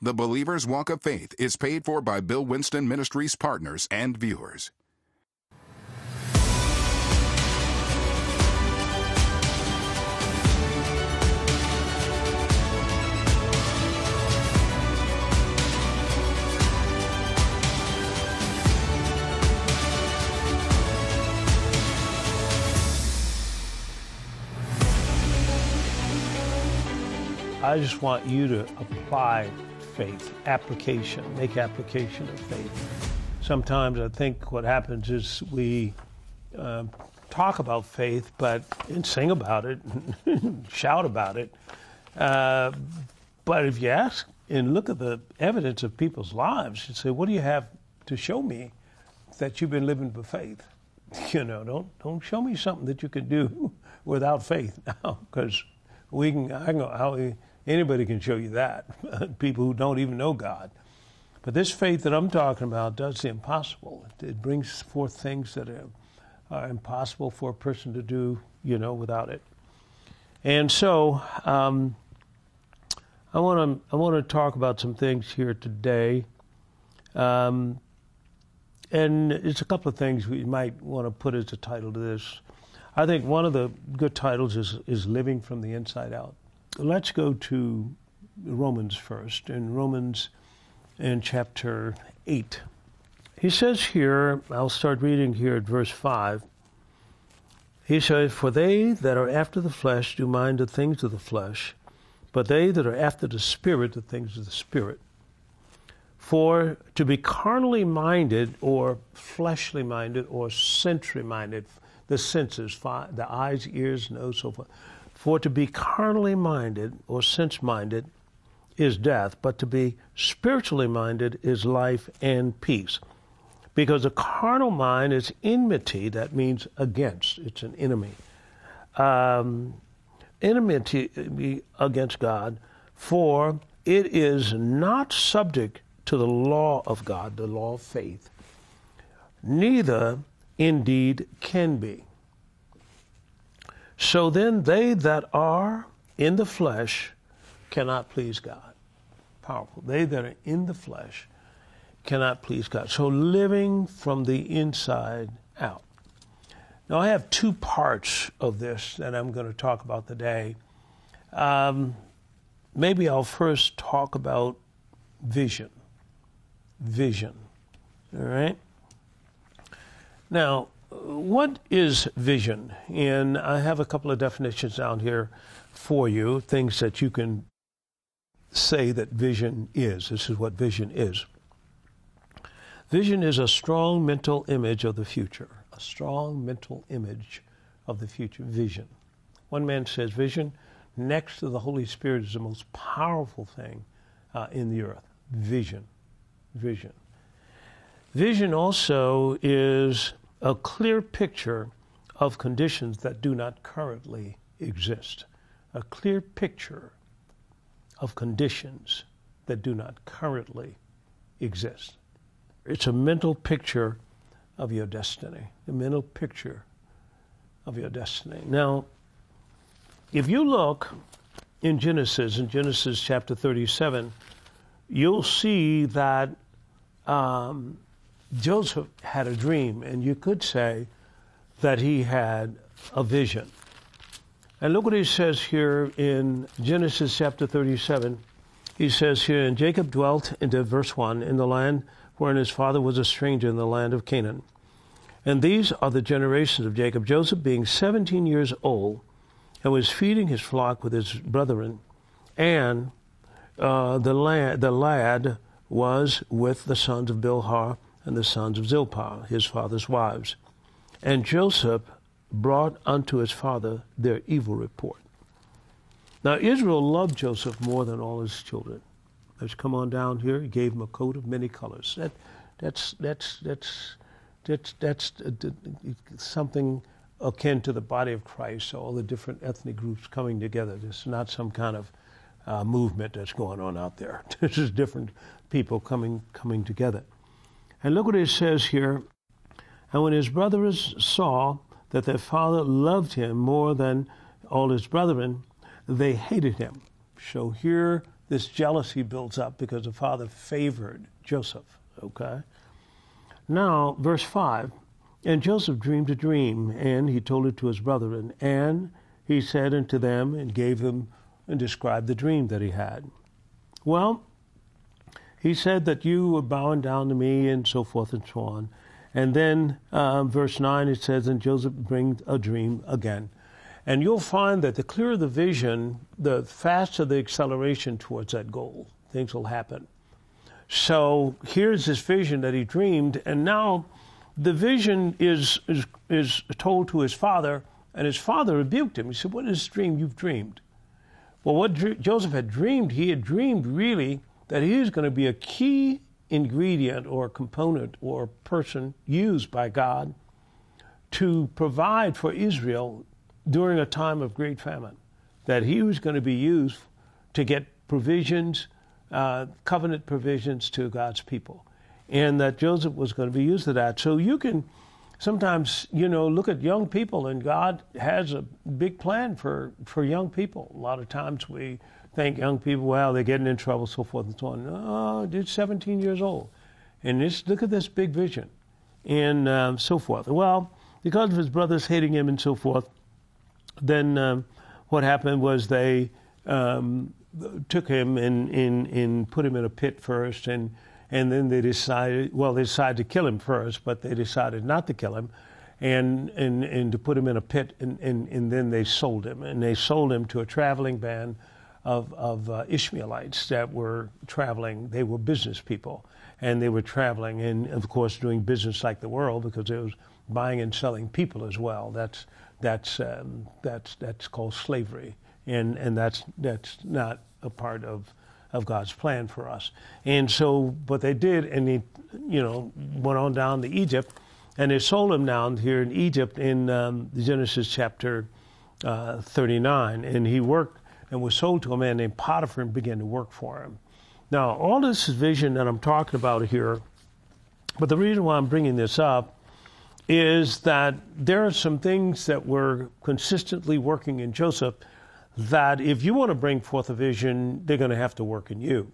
The Believer's Walk of Faith is paid for by Bill Winston Ministries partners and viewers. I just want you to apply faith, application, make application of faith. Sometimes I think what happens is we talk about faith, but and sing about it, and shout about it. But if you ask and look at the evidence of people's lives, you say, "What do you have to show me that you've been living by faith?" You know, don't show me something that you can do without faith now, because anybody can show you that, people who don't even know God. But this faith that I'm talking about does the impossible. It brings forth things that are impossible for a person to do, you know, without it. And so I want to talk about some things here today. And it's a couple of things we might want to put as a title to this. I think one of the good titles is Living from the Inside Out. Let's go to Romans first. In Romans in chapter 8, he says here, I'll start reading here at verse 5. He says, "For they that are after the flesh do mind the things of the flesh, but they that are after the Spirit the things of the Spirit. For to be carnally minded or fleshly minded or sensory minded," the senses, the eyes, ears, nose, so forth. "For to be carnally minded or sense-minded is death, but to be spiritually minded is life and peace. Because the carnal mind is enmity," that means against, it's an enemy, enmity against God, "for it is not subject to the law of God," the law of faith, "neither indeed can be. So then they that are in the flesh cannot please God." Powerful. They that are in the flesh cannot please God. So living from the inside out. Now I have two parts of this that I'm going to talk about today. Maybe I'll first talk about vision. Vision. All right? Now, what is vision? And I have a couple of definitions down here for you, things that you can say that vision is. This is what vision is. Vision is a strong mental image of the future. A strong mental image of the future. Vision. One man says vision next to the Holy Spirit is the most powerful thing in the earth. Vision. Vision. Vision also is a clear picture of conditions that do not currently exist. A clear picture of conditions that do not currently exist. It's a mental picture of your destiny. A mental picture of your destiny. Now, if you look in Genesis chapter 37, you'll see that Joseph had a dream, and you could say that he had a vision. And look what he says here in Genesis chapter 37. He says here, "And Jacob dwelt," into verse 1, "in the land wherein his father was a stranger, in the land of Canaan. And these are the generations of Jacob, Joseph being 17 years old, and was feeding his flock with his brethren, and the lad was with the sons of Bilhah, and the sons of Zilpah, his father's wives. And Joseph brought unto his father their evil report." Now Israel loved Joseph more than all his children. Let's come on down here. He gave him a coat of many colors. That's something akin to the body of Christ. All the different ethnic groups coming together. This is not some kind of movement that's going on out there. This is different people coming together. And look what it says here. "And when his brethren saw that their father loved him more than all his brethren, they hated him." So here this jealousy builds up because the father favored Joseph, okay? Now, verse 5, and Joseph dreamed a dream, and he told it to his brethren, and he said unto them and gave them and described the dream that he had. Well, he said that you were bowing down to me and so forth and so on. And then verse 9, it says, and Joseph brings a dream again. And you'll find that the clearer the vision, the faster the acceleration towards that goal. Things will happen. So here's this vision that he dreamed, and now the vision is told to his father, and his father rebuked him. He said, what is this dream you've dreamed? Well, what Joseph had dreamed really that he was going to be a key ingredient or component or person used by God to provide for Israel during a time of great famine, that he was going to be used to get provisions, covenant provisions to God's people, and that Joseph was going to be used to that. So you can sometimes, you know, look at young people, and God has a big plan for young people. A lot of times we think young people, well, they're getting in trouble, so forth and so on. No, they're 17 years old. And look at this big vision, and so forth. Well, because of his brothers hating him and so forth, then what happened was they took him and put him in a pit first, and then they decided, well, they decided to kill him first, but they decided not to kill him and to put him in a pit, and then they sold him. And they sold him to a traveling band of Ishmaelites that were traveling. They were business people, and they were traveling and, of course, doing business like the world, because they was buying and selling people as well. That's called slavery, and that's not a part of God's plan for us. And so what they did, and they, you know, went on down to Egypt, and they sold him down here in Egypt in Genesis chapter 39, and he worked and was sold to a man named Potiphar and began to work for him. Now, all this vision that I'm talking about here, but the reason why I'm bringing this up is that there are some things that were consistently working in Joseph that if you want to bring forth a vision, they're going to have to work in you.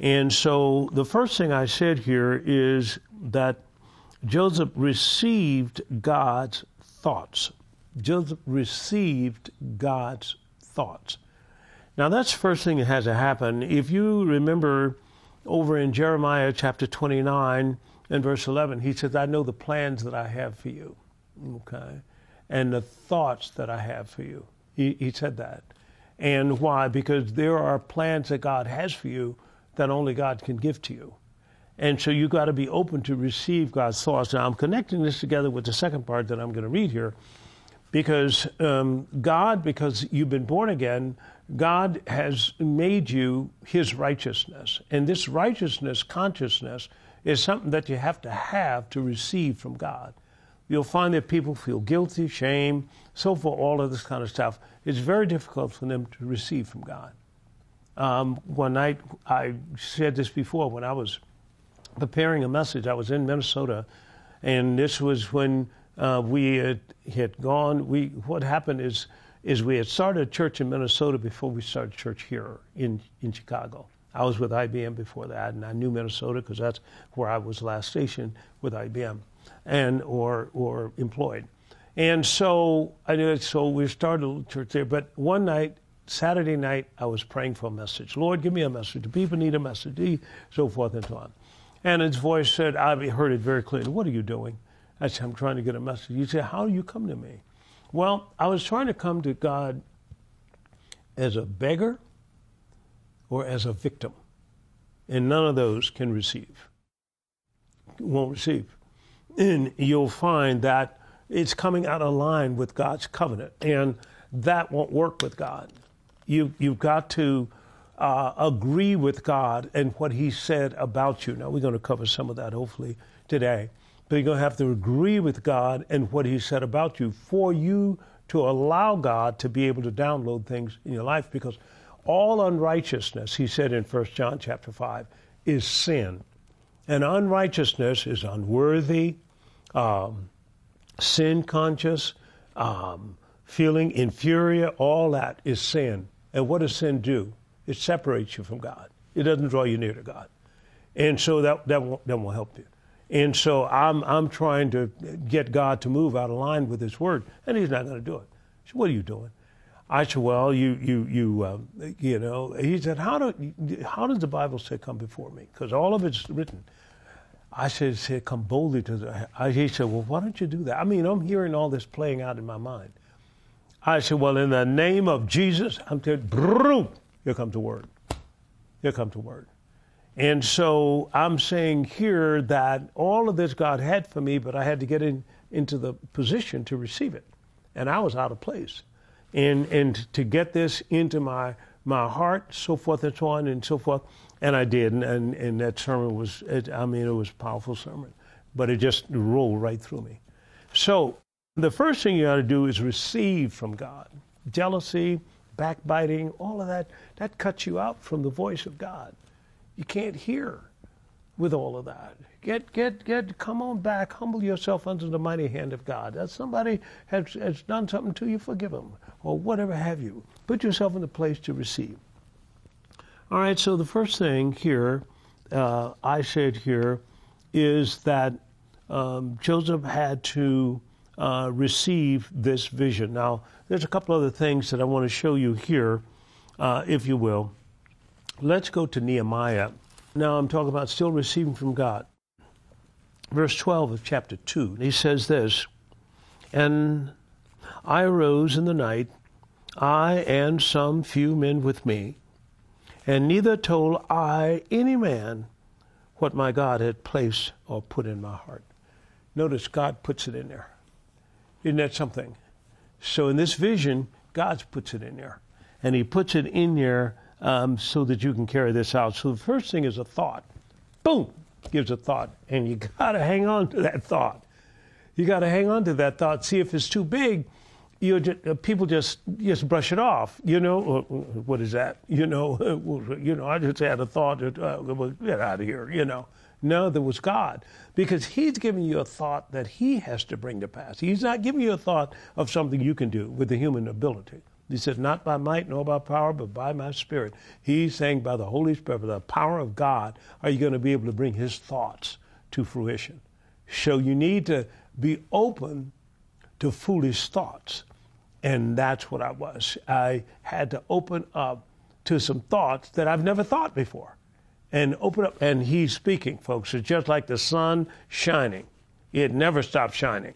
And so the first thing I said here is that Joseph received God's thoughts. Joseph received God's thoughts. Now, that's the first thing that has to happen. If you remember over in Jeremiah chapter 29, in verse 11, he says, I know the plans that I have for you, okay, and the thoughts that I have for you. He said that. And why? Because there are plans that God has for you that only God can give to you. And so you've got to be open to receive God's thoughts. Now, I'm connecting this together with the second part that I'm going to read here, because God, because you've been born again, God has made you his righteousness. And this righteousness consciousness is something that you have to receive from God. You'll find that people feel guilty, shame, so forth, all of this kind of stuff. It's very difficult for them to receive from God. One night, I said this before, when I was preparing a message, I was in Minnesota, and this was when we had gone. What happened is we had started a church in Minnesota before we started church here in Chicago. I was with IBM before that, and I knew Minnesota because that's where I was last stationed with IBM, and or employed. And so I knew it, so we started a church there. But one night, Saturday night, I was praying for a message. Lord, give me a message. The people need a message, so forth and so on. And his voice said, I heard it very clearly, what are you doing? I said, I'm trying to get a message. You said, how do you come to me? Well, I was trying to come to God as a beggar, or as a victim, and none of those can receive, won't receive. And you'll find that it's coming out of line with God's covenant, and that won't work with God. You've got to agree with God and what he said about you. Now, we're going to cover some of that, hopefully, today. But you're going to have to agree with God and what he said about you for you to allow God to be able to download things in your life, because all unrighteousness, he said in 1 John chapter 5, is sin. And unrighteousness is unworthy, sin-conscious, feeling inferior, all that is sin. And what does sin do? It separates you from God. It doesn't draw you near to God. And so that won't help you. And so I'm trying to get God to move out of line with His Word, and He's not going to do it. He said, "What are you doing?" I said, "Well, you know." He said, "How does the Bible say come before me? Because all of it's written." I said, "Come boldly to the." He said, "Well, why don't you do that?" I mean, I'm hearing all this playing out in my mind. I said, "Well, in the name of Jesus," I'm telling you, here comes the Word. Here comes the Word. And so I'm saying here that all of this God had for me, but I had to get into the position to receive it. And I was out of place. And to get this into my heart, so forth and so on and so forth. And I did. And that sermon was a powerful sermon. But it just rolled right through me. So the first thing you got to do is receive from God. Jealousy, backbiting, all of that cuts you out from the voice of God. You can't hear with all of that. Come on back, humble yourself under the mighty hand of God. That somebody has done something to you, forgive them, or whatever have you. Put yourself in the place to receive. All right, so the first thing here, I said here, is that Joseph had to receive this vision. Now, there's a couple other things that I want to show you here, if you will. Let's go to Nehemiah. Now I'm talking about still receiving from God. Verse 12 of chapter 2, he says this, "And I arose in the night, I and some few men with me, and neither told I any man what my God had placed or put in my heart." Notice God puts it in there. Isn't that something? So in this vision, God puts it in there. And He puts it in there so that you can carry this out. So the first thing is a thought. Boom! Gives a thought. And you got to hang on to that thought. You got to hang on to that thought. See, if it's too big, people just brush it off. You know, what is that? You know, I just had a thought. Get out of here, you know. No, there was God. Because He's giving you a thought that He has to bring to pass. He's not giving you a thought of something you can do with the human ability. He said, "Not by might nor by power, but by my Spirit." He's saying by the Holy Spirit, by the power of God, are you going to be able to bring His thoughts to fruition. So you need to be open to foolish thoughts. And that's what I was. I had to open up to some thoughts that I've never thought before. And open up, and He's speaking, folks. It's just like the sun shining. It never stops shining.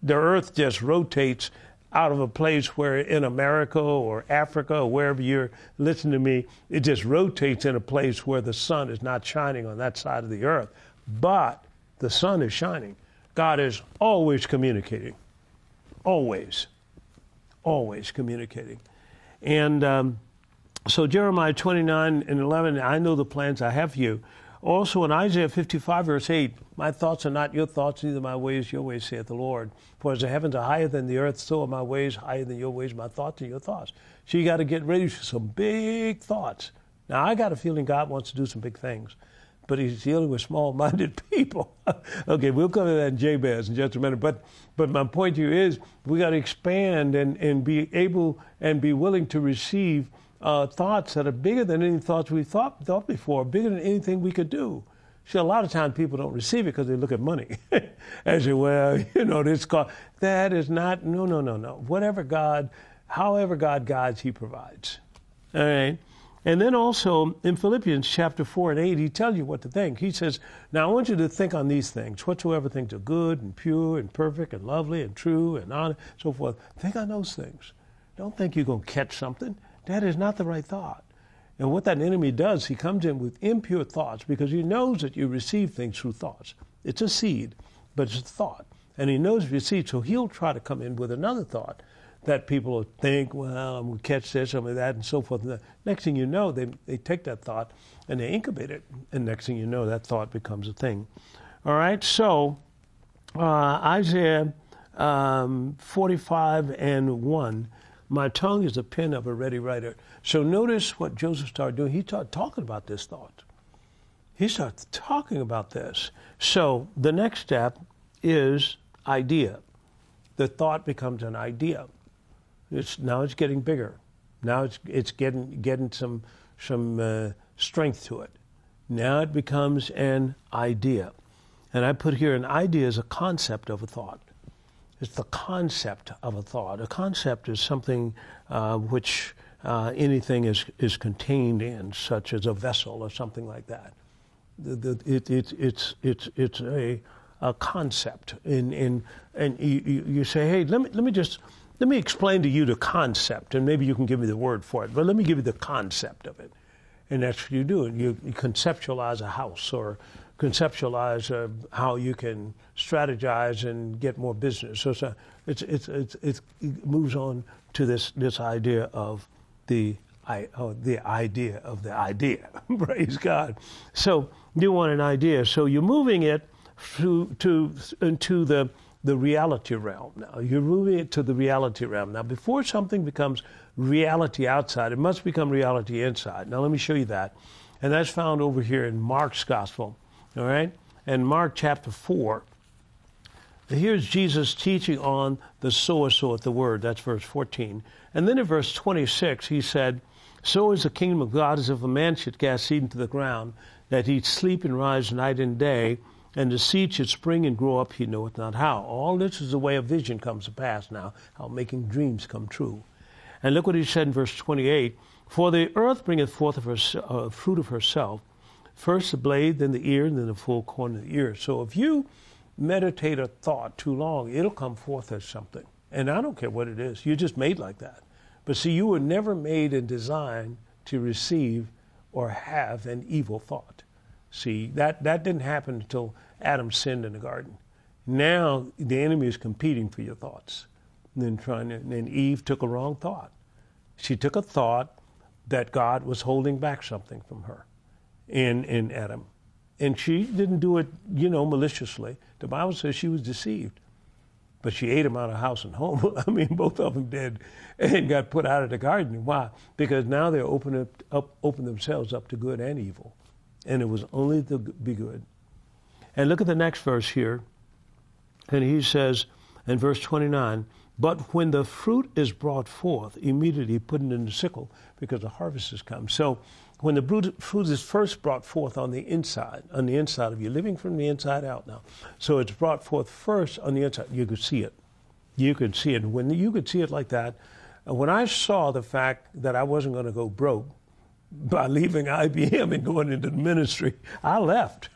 The earth just rotates out of a place where in America or Africa or wherever you're listening to me, it just rotates in a place where the sun is not shining on that side of the earth. But the sun is shining. God is always communicating. Always. Always communicating. And so Jeremiah 29:11, "I know the plans I have for you." Also in Isaiah 55, verse 8, "My thoughts are not your thoughts, neither my ways your ways, saith the Lord. For as the heavens are higher than the earth, so are my ways higher than your ways, my thoughts are your thoughts." So you got to get ready for some big thoughts. Now, I got a feeling God wants to do some big things, but He's dealing with small-minded people. Okay, we'll come to that in Jabez in just a minute. But my point to you is we got to expand and be able and be willing to receive thoughts that are bigger than any thoughts we thought before, bigger than anything we could do. See, a lot of times people don't receive it because they look at money and say, "Well, you know, this cost." That is not, no. However God guides, He provides. All right. And then also in Philippians chapter 4:8, He tells you what to think. He says, "Now I want you to think on these things, whatsoever things are good and pure and perfect and lovely and true and honest, so forth. Think on those things." Don't think you're going to catch something. That is not the right thought. And what that enemy does, he comes in with impure thoughts because he knows that you receive things through thoughts. It's a seed, but it's a thought. And he knows it's a seed, so he'll try to come in with another thought that people will think, "Well, I'm going to catch this, I'm going to that," and so forth. And next thing you know, they take that thought and they incubate it. And next thing you know, that thought becomes a thing. All right, so Isaiah 45:1. "My tongue is the pen of a ready writer." So notice what Joseph started doing. He started talking about this thought. He started talking about this. So the next step is idea. The thought becomes an idea. Now it's getting bigger. Now it's getting some some strength to it. Now it becomes an idea. And I put here an idea is a concept of a thought. It's the concept of a thought. A concept is something which anything is contained in, such as a vessel or something like that. It's a concept. And you say, hey, let me explain to you the concept, and maybe you can give me the word for it, but let me give you the concept of it. And that's what you do. You conceptualize a house or conceptualize how you can strategize and get more business. So it moves on to this idea of the idea of the idea. Praise God. So you want an idea. So you're moving it into the reality realm now. You're moving it to the reality realm. Now, before something becomes reality outside, it must become reality inside. Now, let me show you that. And that's found over here in Mark's Gospel, all right? And Mark chapter 4. Here's Jesus teaching on the sower soweth the word. That's verse 14. And then in verse 26, he said, "So is the kingdom of God as if a man should cast seed into the ground, that he'd sleep and rise night and day, and the seed should spring and grow up, he knoweth not how." All this is the way a vision comes to pass now, how making dreams come true. And look what he said in verse 28. "For the earth bringeth forth of fruit of herself, first the blade, then the ear, and then the full corn of the ear." So if you meditate a thought too long, it'll come forth as something. And I don't care what it is. You're just made like that. But see, you were never made and designed to receive or have an evil thought. See, that didn't happen until Adam sinned in the garden. Now the enemy is competing for your thoughts. And then Eve took a wrong thought. She took a thought that God was holding back something from her in Adam. And she didn't do it, maliciously. The Bible says she was deceived. But she ate him out of house and home. I mean, both of them did, and got put out of the garden. Why? Because now they're open themselves up to good and evil. And it was only to be good. And look at the next verse here. And he says in verse 29, "But when the fruit is brought forth, immediately put it in the sickle, because the harvest has come." So when the fruit is first brought forth on the inside of you, living from the inside out now. So it's brought forth first on the inside. You could see it. You could see it. When you could see it like that, when I saw the fact that I wasn't going to go broke by leaving IBM and going into the ministry, I left.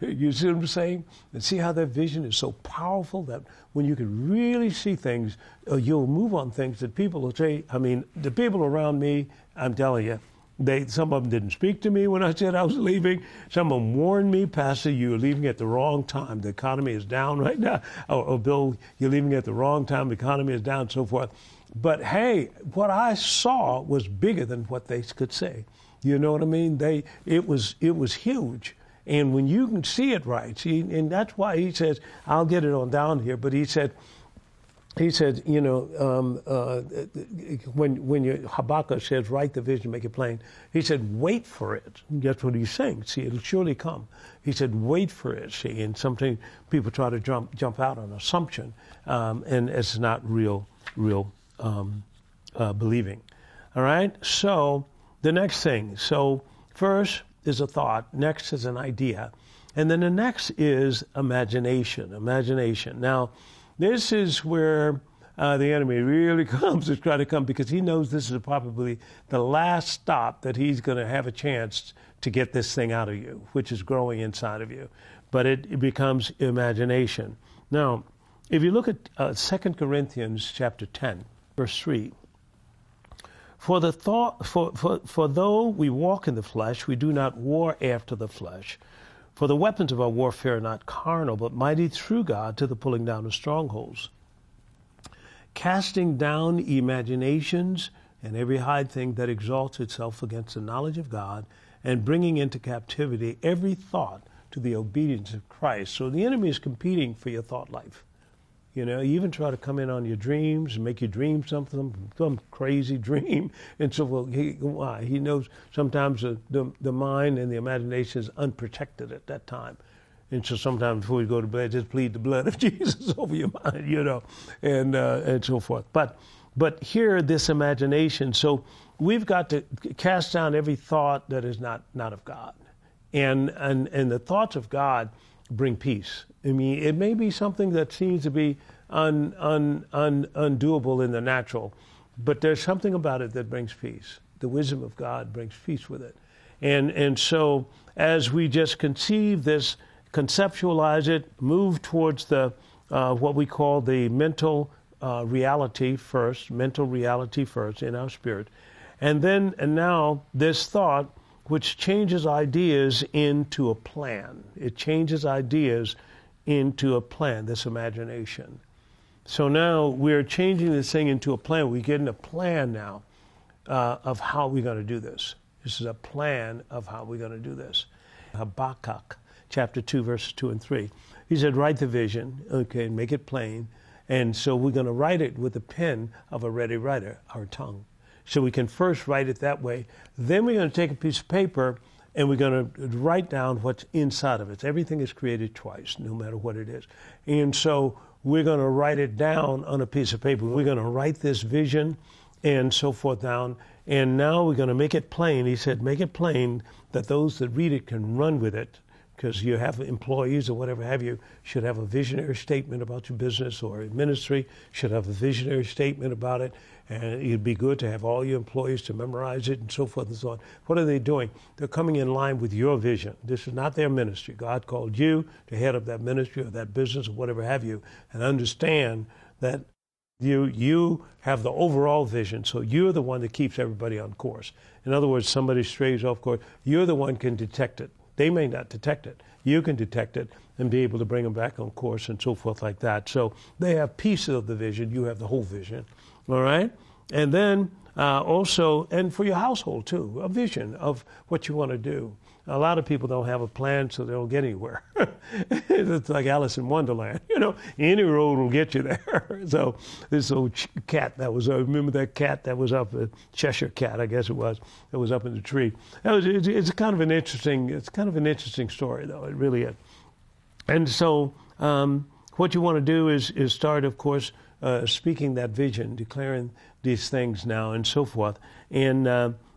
You see what I'm saying? And see how that vision is so powerful that when you can really see things, you'll move on things that people will say. I mean, the people around me, I'm telling you, some of them didn't speak to me when I said I was leaving. Some of them warned me, "Pastor, you're leaving at the wrong time. The economy is down right now." Or "Bill, you're leaving at the wrong time. The economy is down," and so forth. But hey, what I saw was bigger than what they could say. You know what I mean? It was huge. And when you can see it right, see, and that's why he says, I'll get it on down here. But he said, when Habakkuk says, "Write the vision, make it plain," he said, "Wait for it." That's what he's saying. See, it'll surely come. He said, "Wait for it." See, and sometimes people try to jump out on assumption, and it's not real believing. All right. So the next thing. So first is a thought. Next is an idea. And then the next is imagination. Imagination. Now, this is where the enemy really comes to try to come, because he knows this is probably the last stop that he's going to have a chance to get this thing out of you, which is growing inside of you. But it becomes imagination. Now, if you look at 2 Corinthians chapter 10, verse 3, For though we walk in the flesh, we do not war after the flesh. For the weapons of our warfare are not carnal, but mighty through God to the pulling down of strongholds, casting down imaginations and every high thing that exalts itself against the knowledge of God, and bringing into captivity every thought to the obedience of Christ. So the enemy is competing for your thought life. You even try to come in on your dreams and make you dream something, some crazy dream. And so, well, why? He knows sometimes the mind and the imagination is unprotected at that time. And so sometimes before you go to bed, just plead the blood of Jesus over your mind, and so forth. But here, this imagination. So we've got to cast down every thought that is not of God. And the thoughts of God bring peace. I mean, it may be something that seems to be undoable in the natural, but there's something about it that brings peace. The wisdom of God brings peace with it. And so as we just conceive this, conceptualize it, move towards the what we call the mental reality first, in our spirit. And now this thought, which changes ideas into a plan. It changes ideas into a plan, this imagination. So now we're changing this thing into a plan. We're getting a plan now of how we're going to do this. This is a plan of how we're going to do this. Habakkuk, chapter 2, verses 2 and 3. He said, write the vision, okay, and make it plain. And so we're going to write it with the pen of a ready writer, our tongue. So we can first write it that way. Then we're going to take a piece of paper and we're going to write down what's inside of it. Everything is created twice, no matter what it is. And so we're going to write it down on a piece of paper. We're going to write this vision and so forth down. And now we're going to make it plain. He said, make it plain that those that read it can run with it, because you have employees or whatever have you should have a visionary statement about your business, or a ministry should have a visionary statement about it. And it'd be good to have all your employees to memorize it and so forth and so on. What are they doing? They're coming in line with your vision. This is not their ministry. God called you to head up that ministry or that business or whatever have you, and understand that you have the overall vision, so you're the one that keeps everybody on course. In other words, somebody strays off course, you're the one can detect it. They may not detect it. You can detect it and be able to bring them back on course and so forth like that. So they have pieces of the vision. You have the whole vision. All right? And then also, and for your household too, a vision of what you want to do. A lot of people don't have a plan, so they don't get anywhere. It's like Alice in Wonderland. You know, any road will get you there. So this old cat that was, I remember that cat that was up, the Cheshire cat, I guess it was, that was up in the tree. It's kind of an interesting, story, though. It really is. And so what you want to do is start, of course, speaking that vision, declaring these things now and so forth. And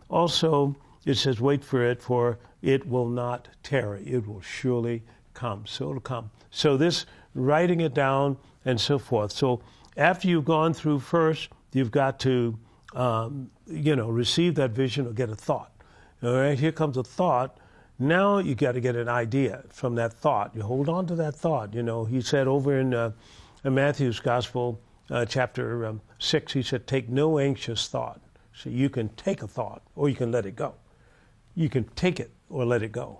also it says, wait for it will not tarry. It will surely come. So it'll come. So this writing it down and so forth. So after you've gone through first, you've got to, receive that vision or get a thought. All right, here comes a thought. Now you got to get an idea from that thought. You hold on to that thought. You know, he said over in Matthew's Gospel, chapter 6, he said, take no anxious thought. So you can take a thought or you can let it go. You can take it or let it go.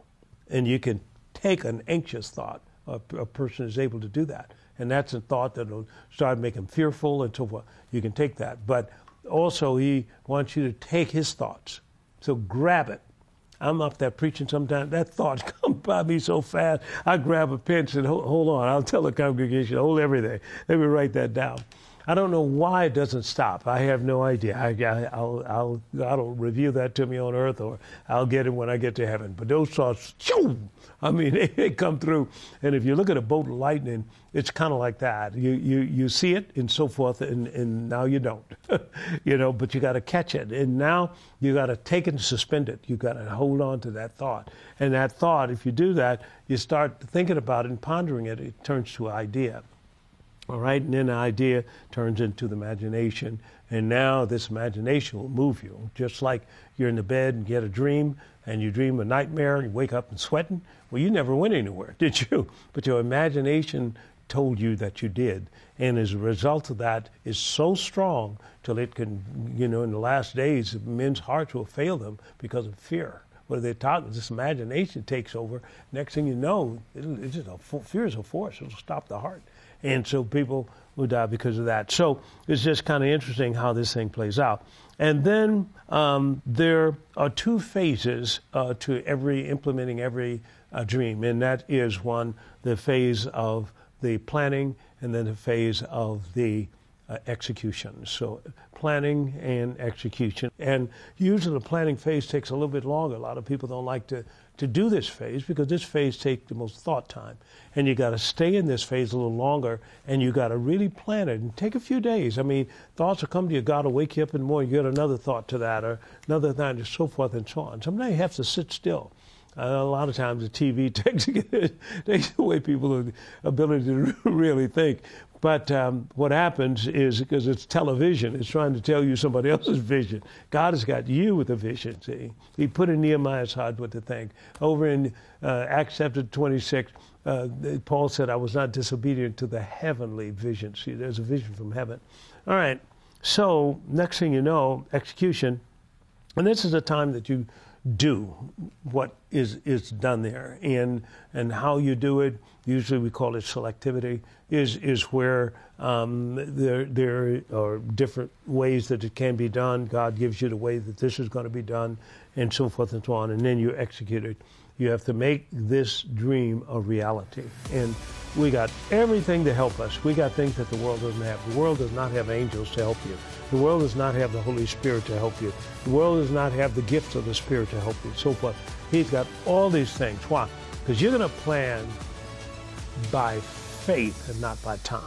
And you can take an anxious thought. A person is able to do that. And that's a thought that will start making them fearful and so forth. You can take that. But also he wants you to take his thoughts. So grab it. I'm up there preaching sometimes. That thought comes by me so fast. I grab a pen and say, hold on. I'll tell the congregation, hold everything. Let me write that down. I don't know why it doesn't stop. I have no idea. God'll review that to me on earth, or I'll get it when I get to heaven. But those thoughts, they come through. And if you look at a bolt of lightning, it's kind of like that. You see it and so forth, and now you don't. But you got to catch it. And now you got to take it and suspend it. You got to hold on to that thought. And that thought, if you do that, you start thinking about it and pondering it, it turns to an idea. All right, and then the idea turns into the imagination, and now this imagination will move you. Just like you're in the bed and get a dream, and you dream a nightmare, and you wake up and sweating. Well, you never went anywhere, did you? But your imagination told you that you did, and as a result of that, it's so strong till it can, in the last days, men's hearts will fail them because of fear. What are they talking? This imagination takes over. Next thing you know, it's just fear is a force. It'll stop the heart. And so people will die because of that. So it's just kind of interesting how this thing plays out. And then there are two phases to implementing every dream. And that is one, the phase of the planning, and then the phase of the execution. So planning and execution. And usually the planning phase takes a little bit longer. A lot of people don't like to to do this phase, because this phase takes the most thought time. And you got to stay in this phase a little longer, and you got to really plan it and take a few days. I mean, thoughts will come to you. God will wake you up in the morning. You got another thought to that or another thought, and so forth and so on. Sometimes you have to sit still. A lot of times the TV takes away people's ability to really think. But what happens is, because it's television, it's trying to tell you somebody else's vision. God has got you with a vision, see. He put in Nehemiah's heart what to think. Over in Acts chapter 26, Paul said, I was not disobedient to the heavenly vision. See, there's a vision from heaven. All right, so next thing you know, execution. And this is a time that you do what is done there, and how you do it. Usually we call it selectivity. Is where there are different ways that it can be done. God gives you the way that this is going to be done, and so forth and so on. And then you execute it. You have to make this dream a reality. And we got everything to help us. We got things that the world doesn't have. The world does not have angels to help you. The world does not have the Holy Spirit to help you. The world does not have the gifts of the Spirit to help you, so forth. He's got all these things. Why? Because you're going to plan by faith and not by time.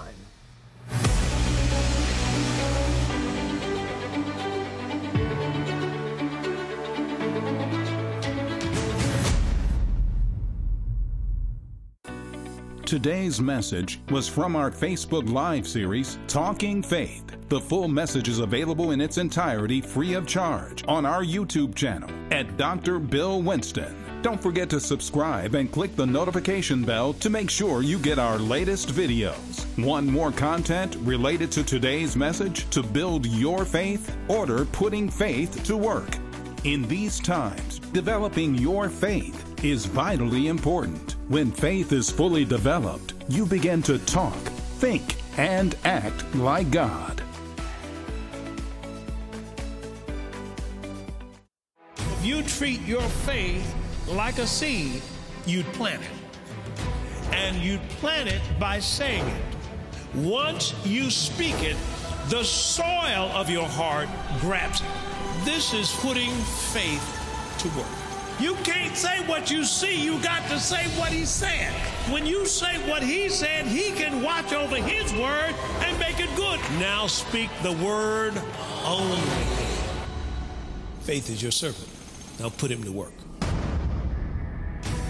Today's message was from our Facebook Live series, Talking Faith. The full message is available in its entirety free of charge on our YouTube channel at Dr. Bill Winston. Don't forget to subscribe and click the notification bell to make sure you get our latest videos. Want more content related to today's message to build your faith? Order Putting Faith to Work. In these times, developing your faith is vitally important. When faith is fully developed, you begin to talk, think, and act like God. If you treat your faith like a seed, you'd plant it. And you'd plant it by saying it. Once you speak it, the soil of your heart grabs it. This is putting faith to work. You can't say what you see. You got to say what he said. When you say what he said, he can watch over his word and make it good. Now speak the word only. Faith is your servant. Now put him to work.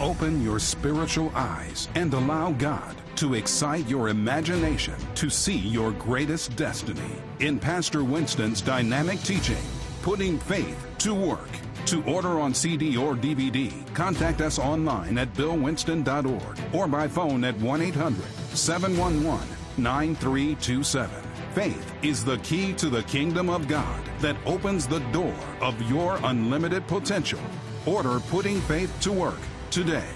Open your spiritual eyes and allow God to excite your imagination to see your greatest destiny. In Pastor Winston's dynamic teaching, Putting Faith to Work. To order on CD or DVD, contact us online at BillWinston.org or by phone at 1-800-711-9327. Faith is the key to the kingdom of God that opens the door of your unlimited potential. Order Putting Faith to Work today.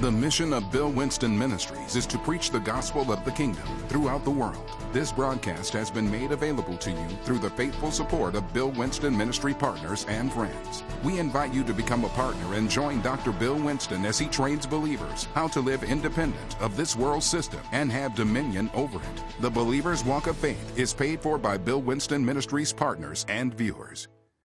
The mission of Bill Winston Ministries is to preach the gospel of the kingdom throughout the world. This broadcast has been made available to you through the faithful support of Bill Winston Ministry partners and friends. We invite you to become a partner and join Dr. Bill Winston as he trains believers how to live independent of this world system and have dominion over it. The Believer's Walk of Faith is paid for by Bill Winston Ministries partners and viewers.